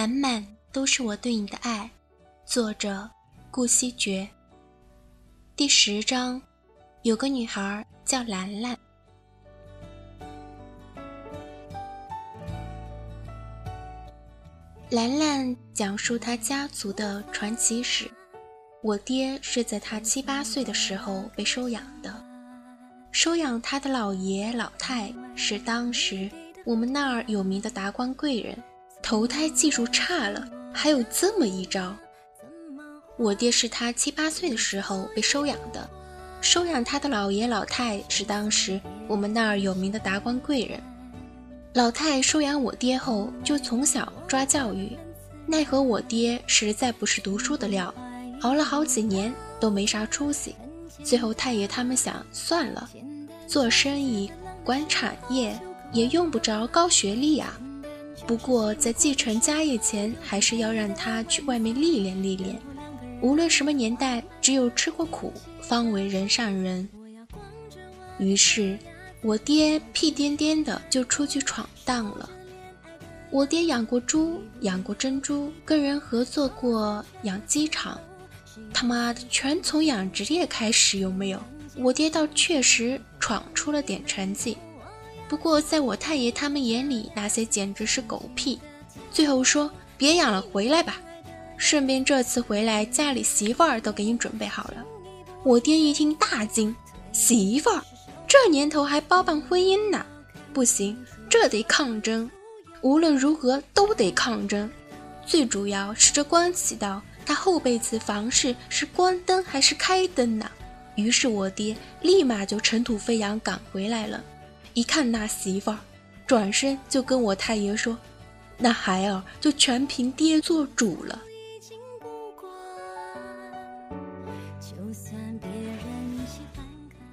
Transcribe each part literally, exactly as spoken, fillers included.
满满都是我对你的爱。作者顾惜觉。第十章，有个女孩叫兰兰。兰兰讲述她家族的传奇史。我爹是在她七八岁的时候被收养的，收养她的老爷老太是当时我们那儿有名的达官贵人，投胎技术差了，还有这么一招。我爹是他七八岁的时候被收养的，收养他的老爷老太是当时我们那儿有名的达官贵人。老太收养我爹后就从小抓教育，奈何我爹实在不是读书的料，熬了好几年都没啥出息。最后太爷他们想，算了，做生意管产业也用不着高学历啊，不过在继承家业前还是要让他去外面历练历练，无论什么年代，只有吃过苦方为人上人。于是我爹屁颠颠的就出去闯荡了。我爹养过猪，养过珍珠，跟人合作过养鸡场，他妈的全从养殖业开始，有没有？我爹倒确实闯出了点成绩，不过在我太爷他们眼里，那些简直是狗屁。最后说别养了，回来吧，顺便这次回来家里媳妇儿都给你准备好了。我爹一听大惊，媳妇儿这年头还包办婚姻呢？不行，这得抗争，无论如何都得抗争。最主要是这关系到他后辈子房事是关灯还是开灯呢。于是我爹立马就尘土飞扬赶回来了，一看那媳妇儿，转身就跟我太爷说，那孩儿就全凭爹做主了。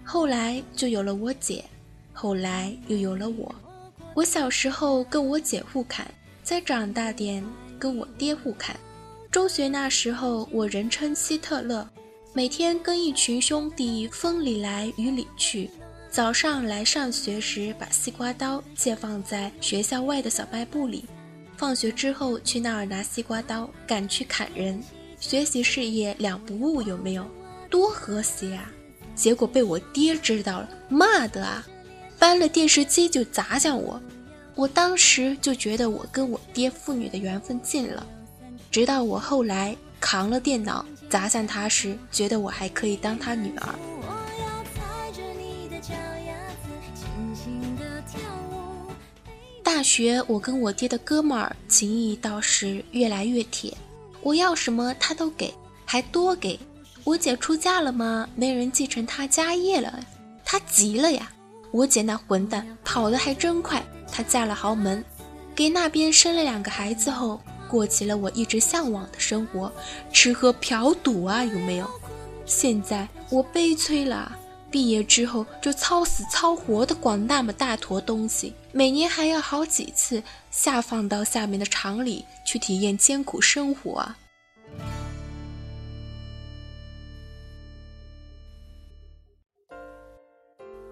后来就有了我姐，后来又有了我。我小时候跟我姐互砍，再长大点跟我爹互砍。中学那时候我人称希特勒，每天跟一群兄弟风里来雨里去。早上来上学时把西瓜刀借放在学校外的小卖部里，放学之后去那儿拿西瓜刀赶去砍人，学习事业两不误，有没有？多和谐啊！结果被我爹知道了，骂的啊，搬了电视机就砸向我。我当时就觉得我跟我爹父女的缘分尽了，直到我后来扛了电脑砸向他时，觉得我还可以当他女儿。大学我跟我爹的哥们儿情谊倒是越来越铁，我要什么他都给，还多给。我姐出嫁了吗？没人继承她家业了，她急了呀。我姐那混蛋跑得还真快，她嫁了豪门，给那边生了两个孩子后，过起了我一直向往的生活，吃喝嫖赌啊，有没有？现在我悲催了，毕业之后就操死操活的管那么大坨东西，每年还要好几次下放到下面的厂里去体验艰苦生活啊。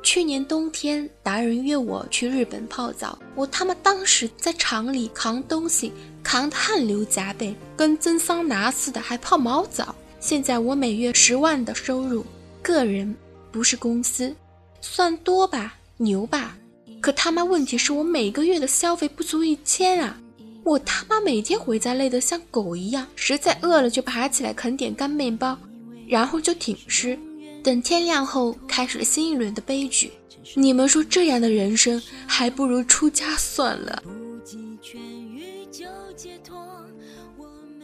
去年冬天达人约我去日本泡澡，我他妈当时在厂里扛东西扛得汗流浃背，跟蒸桑拿似的，还泡毛澡。现在我每月十万的收入，个人不是公司，算多吧，牛吧，可他妈问题是我每个月的消费不足一千啊！我他妈每天回家累得像狗一样，实在饿了就爬起来啃点干面包，然后就挺尸，等天亮后开始新一轮的悲剧。你们说这样的人生还不如出家算了。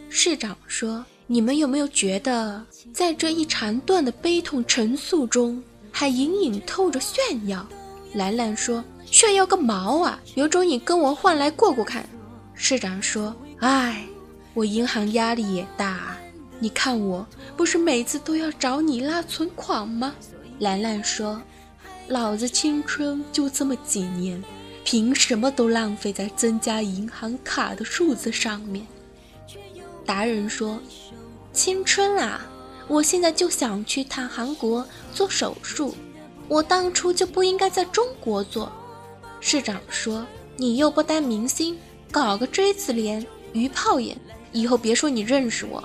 市长说，你们有没有觉得在这一长段的悲痛陈述中还隐隐透着炫耀？兰兰说，炫耀个毛啊，有种你跟我换来过过看。市长说，哎，我银行压力也大啊，你看我不是每次都要找你拉存款吗？兰兰说，老子青春就这么几年，凭什么都浪费在增加银行卡的数字上面？达人说，青春啊，我现在就想去趟韩国做手术，我当初就不应该在中国做。市长说，你又不当明星，搞个 J 字脸鱼泡眼，以后别说你认识我。”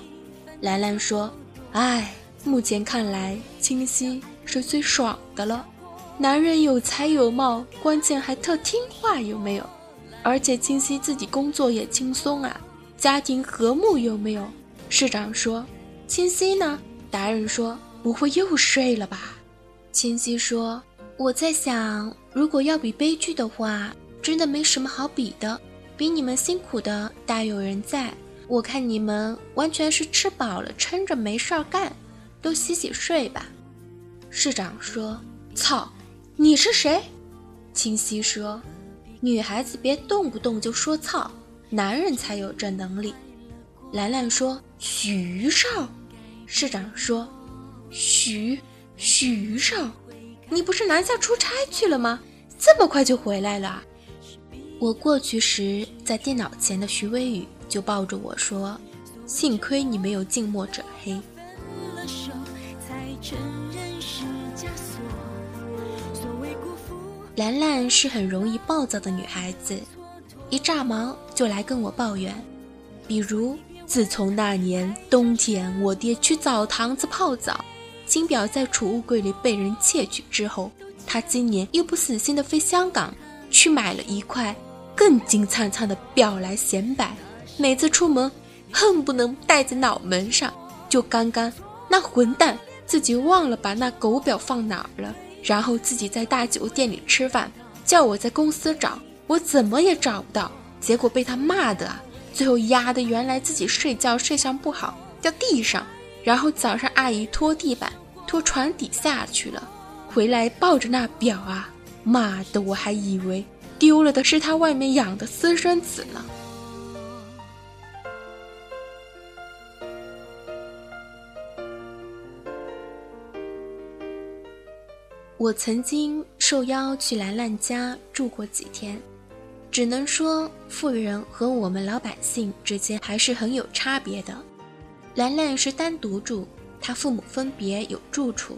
兰兰说：“哎，目前看来，清晰是最爽的了。男人有才有貌，关键还特听话，有没有？而且清晰自己工作也轻松啊，家庭和睦，有没有？”市长说：“清晰呢？”达人说：“不会又睡了吧？”清晰说：“我在想，如果要比悲剧的话，真的没什么好比的，比你们辛苦的大有人在。我看你们完全是吃饱了撑着没事儿干，都洗洗睡吧。”市长说：“操，你是谁？”清晰说：“女孩子别动不动就说操，男人才有这能力。”兰兰说：“许于少。”市长说：“许许于少，你不是南下出差去了吗？这么快就回来了？”我过去时，在电脑前的徐微雨就抱着我说：“幸亏你没有近墨者黑。”兰兰是很容易暴躁的女孩子，一炸毛就来跟我抱怨，比如自从那年冬天我爹去澡堂子泡澡，金表在储物柜里被人窃取之后，他今年又不死心的飞香港去买了一块更金灿灿的表来显摆，每次出门恨不能戴在脑门上。就刚刚那混蛋自己忘了把那狗表放哪儿了，然后自己在大酒店里吃饭，叫我在公司找，我怎么也找不到，结果被他骂的啊，最后压得原来自己睡觉睡相不好掉地上，然后早上阿姨拖地板拖床底下去了，回来抱着那表啊，妈的，我还以为丢了的是他外面养的私生子呢。我曾经受邀去兰兰家住过几天，只能说富人和我们老百姓之间还是很有差别的。兰兰是单独住，她父母分别有住处，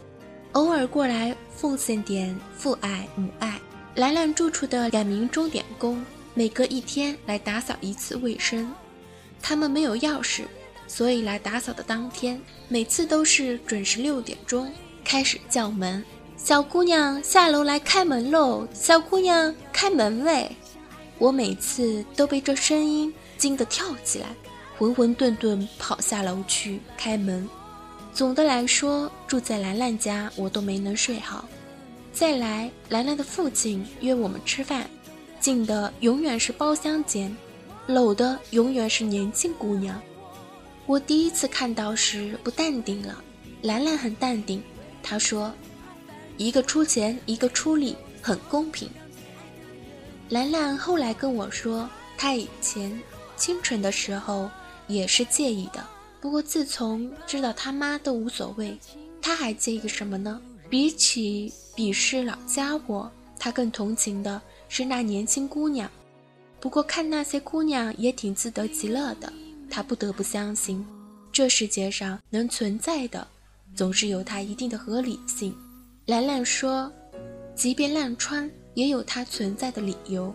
偶尔过来奉献点父爱母爱。兰兰住处的两名钟点工每隔一天来打扫一次卫生，他们没有钥匙，所以来打扫的当天每次都是准时六点钟开始叫门：“小姑娘下楼来开门喽，小姑娘开门喂。”我每次都被这声音惊得跳起来，浑浑沌沌跑下楼去开门。总的来说，住在兰兰家我都没能睡好。再来，兰兰的父亲约我们吃饭，进的永远是包厢间，搂的永远是年轻姑娘。我第一次看到时不淡定了，兰兰很淡定，她说：“一个出钱，一个出力，很公平。”兰兰后来跟我说，她以前清纯的时候也是介意的，不过自从知道他妈都无所谓，她还介意什么呢？比起鄙视老家伙，她更同情的是那年轻姑娘。不过看那些姑娘也挺自得其乐的，她不得不相信，这世界上能存在的，总是有它一定的合理性。兰兰说，即便烂穿也有它存在的理由。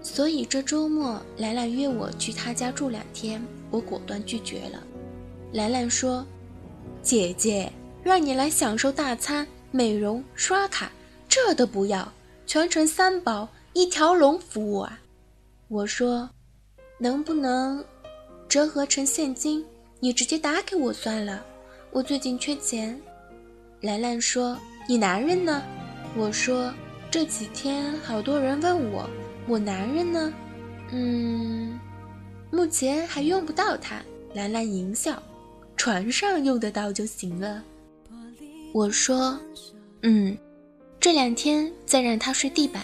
所以这周末兰兰约我去她家住两天，我果断拒绝了。兰兰说：“姐姐，让你来享受大餐、美容、刷卡，这都不要，全程三宝一条龙服务啊！”我说：“能不能折合成现金，你直接打给我算了，我最近缺钱。”兰兰说：“你男人呢？”我说：“这几天好多人问我，我男人呢？嗯，目前还用不到他。”兰兰淫笑：“船上用得到就行了。”我说：“嗯，这两天再让他睡地板。”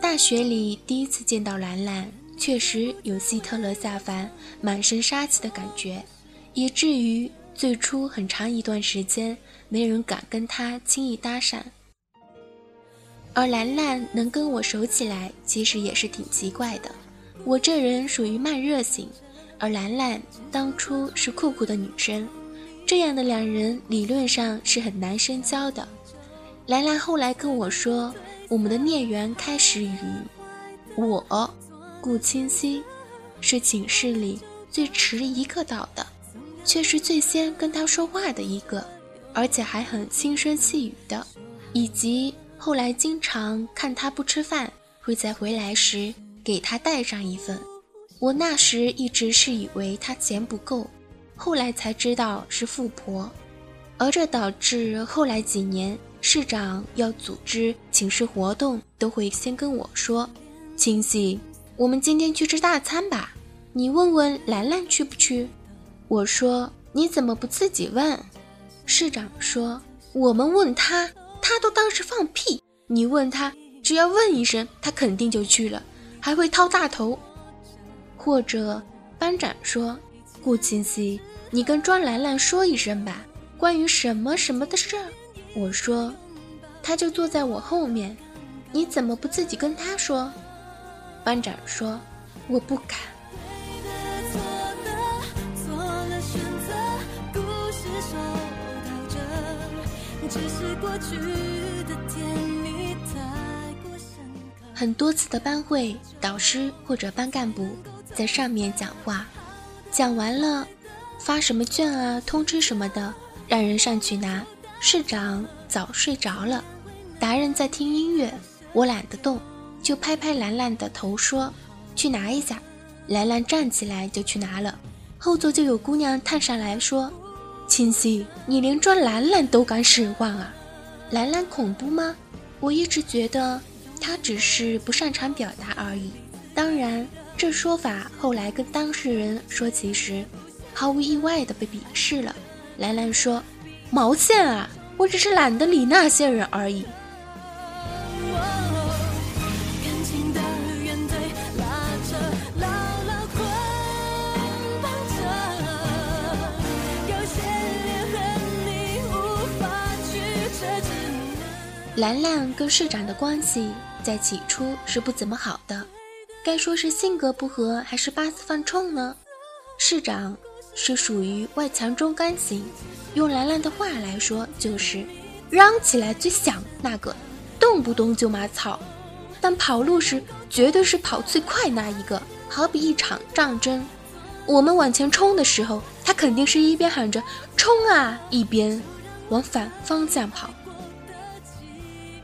大学里第一次见到兰兰，确实有希特勒下凡满身杀气的感觉，以至于最初很长一段时间没人敢跟她轻易搭讪。而兰兰能跟我熟起来，其实也是挺奇怪的，我这人属于慢热型，而兰兰当初是酷酷的女生，这样的两人理论上是很难深交的。兰兰后来跟我说，我们的孽缘开始于我顾清溪是寝室里最迟一个到的，却是最先跟他说话的一个，而且还很轻声细语的，以及后来经常看他不吃饭，会在回来时给他带上一份。我那时一直是以为他钱不够，后来才知道是富婆，而这导致后来几年市长要组织寝室活动都会先跟我说，清溪，我们今天去吃大餐吧，你问问兰兰去不去。我说，你怎么不自己问？市长说，我们问他，他都当时放屁，你问他，只要问一声，他肯定就去了，还会掏大头。或者班长说，顾清溪，你跟庄兰兰说一声吧，关于什么什么的事儿。我说，他就坐在我后面，你怎么不自己跟他说？班长说，我不敢。很多次的班会，导师或者班干部在上面讲话，讲完了发什么卷啊通知什么的，让人上去拿。市长早睡着了，达人在听音乐，我懒得动，就拍拍兰兰的头说，去拿一下。兰兰站起来就去拿了，后座就有姑娘探上来说，清溪，你连抓兰兰都敢使唤啊？兰兰恐怖吗？我一直觉得她只是不擅长表达而已。当然这说法后来跟当事人说起时，毫无意外的被鄙视了。兰兰说，毛线啊，我只是懒得理那些人而已。兰兰跟市长的关系在起初是不怎么好的，该说是性格不合还是八字犯冲呢？市长是属于外强中干型，用兰兰的话来说就是嚷起来最响那个，动不动就骂草，但跑路时绝对是跑最快那一个。好比一场战争，我们往前冲的时候，他肯定是一边喊着冲啊，一边往反方向跑。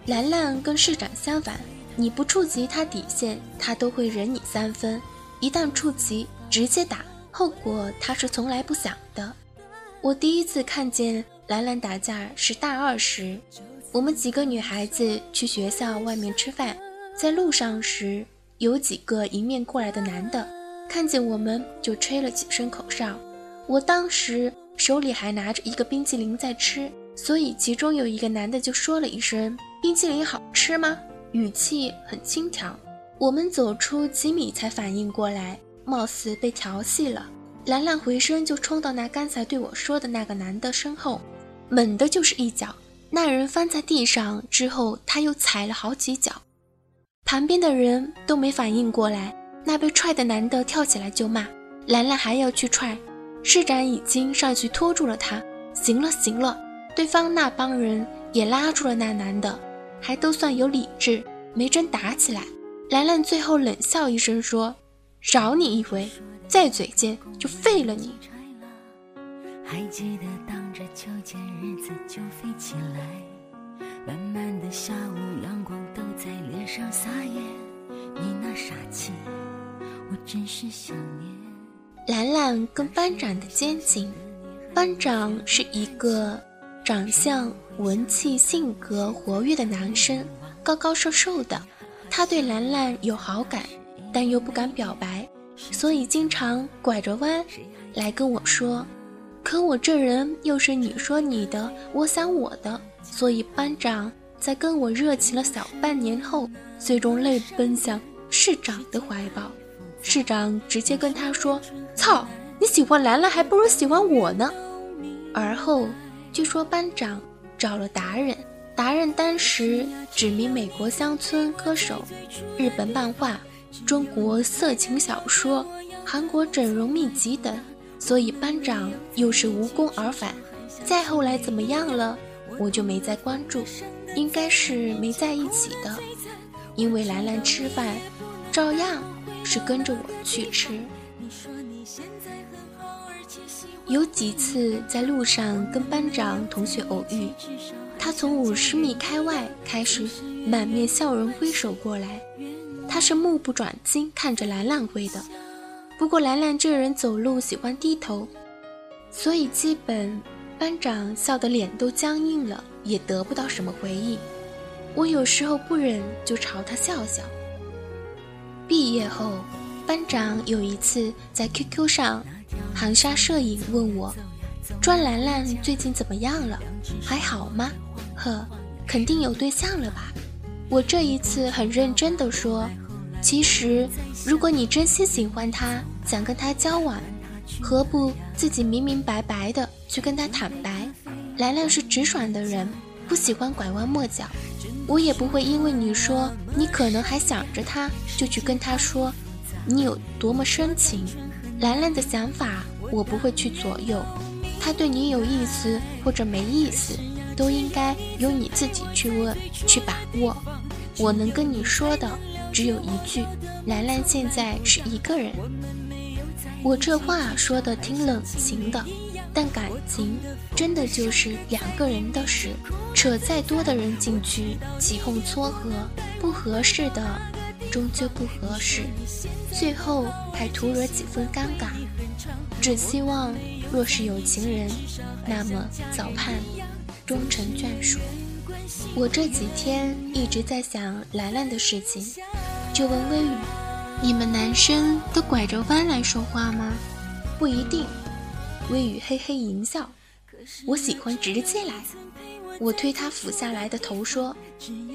兰兰跟市长相反，你不触及他底线，他都会忍你三分，一旦触及直接打，后果他是从来不想的。我第一次看见兰兰打架是大二时，我们几个女孩子去学校外面吃饭，在路上时有几个迎面过来的男的看见我们就吹了几声口哨，我当时手里还拿着一个冰淇淋在吃，所以其中有一个男的就说了一声，冰淇淋好吃吗？语气很轻佻。我们走出几米才反应过来，貌似被调戏了。兰兰回身就冲到那刚才对我说的那个男的身后，猛的就是一脚，那人翻在地上之后，他又踩了好几脚，旁边的人都没反应过来，那被踹的男的跳起来就骂，兰兰还要去踹，市长已经上去拖住了他，行了行了，对方那帮人也拉住了那男的，还都算有理智，没真打起来。兰兰最后冷笑一声说，饶你一回，再嘴贱就废了你。还记得当着秋千日子就飞起来，慢慢的下午阳光都在脸上撒野，你那傻气我真是想念。兰兰跟班长的奸情，班长是一个长相文气性格活跃的男生，高高瘦瘦的，他对兰兰有好感，但又不敢表白，所以经常拐着弯来跟我说，可我这人又是你说你的我想我的，所以班长在跟我热情了小半年后，最终泪奔向市长的怀抱。市长直接跟他说，操，你喜欢兰兰还不如喜欢我呢。而后据说班长找了达人，达人当时指名美国乡村歌手、日本漫画、中国色情小说、韩国整容秘籍等，所以班长又是无功而返。再后来怎么样了，我就没再关注，应该是没在一起的，因为兰兰吃饭照样是跟着我去吃。有几次在路上跟班长同学偶遇，他从五十米开外开始满面笑容挥手过来，他是目不转睛看着兰兰挥的。不过兰兰这人走路喜欢低头，所以基本班长笑得脸都僵硬了，也得不到什么回应。我有时候不忍就朝他笑笑。毕业后，班长有一次在 Q Q 上含沙射影问我，专兰兰最近怎么样了，还好吗？呵，肯定有对象了吧？我这一次很认真地说，其实如果你真心喜欢他，想跟他交往，何不自己明明白白的去跟他坦白。兰兰是直爽的人，不喜欢拐弯抹角，我也不会因为你说你可能还想着他，就去跟他说你有多么深情。兰兰的想法我不会去左右，她对你有意思或者没意思，都应该由你自己去问去把握。我能跟你说的只有一句，兰兰现在是一个人。我这话说的挺冷情的，但感情真的就是两个人的事，扯再多的人进去，起哄撮合，不合适的终究不合适，最后还徒惹几分尴尬。只希望若是有情人，那么早盼终成眷属。我这几天一直在想兰兰的事情，就问微雨，你们男生都拐着弯来说话吗？不一定。微雨嘿嘿淫笑，我喜欢直接来。我推他俯下来的头说，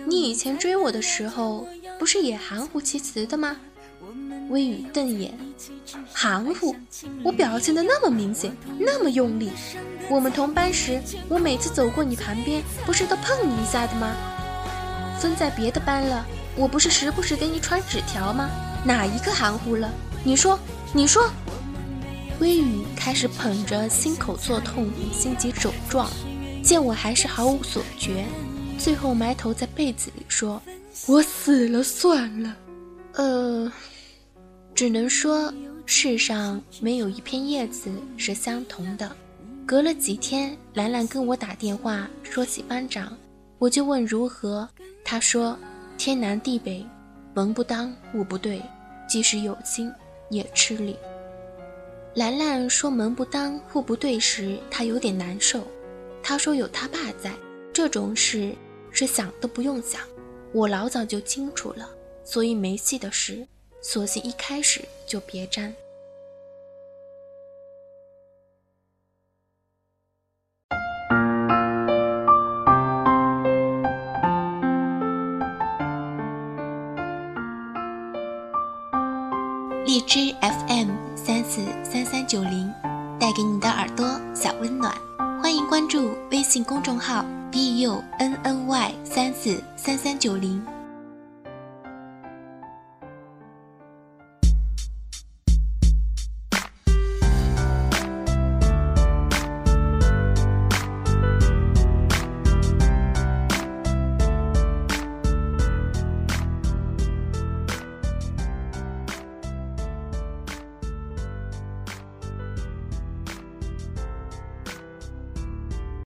你以前追我的时候不是也含糊其辞的吗？微雨瞪眼，含糊？我表现得那么明显，那么用力。我们同班时，我每次走过你旁边，不是都碰你一下的吗？分在别的班了，我不是时不时给你传纸条吗？哪一个含糊了？你说，你说。微雨开始捧着心口作痛，心急手壮，见我还是毫无所觉，最后埋头在被子里说，我死了算了。呃，只能说世上没有一片叶子是相同的。隔了几天，兰兰跟我打电话说起班长，我就问如何，她说天南地北，门不当户不对，即使有心也吃力。兰兰说门不当户不对时，她有点难受，她说有她爸在，这种事是想都不用想，我老早就清楚了，所以没戏的事，索性一开始就别沾。荔枝 F M 三四三三九零，带给你的耳朵小温暖。欢迎关注微信公众号B U N N Y 三四三三九零。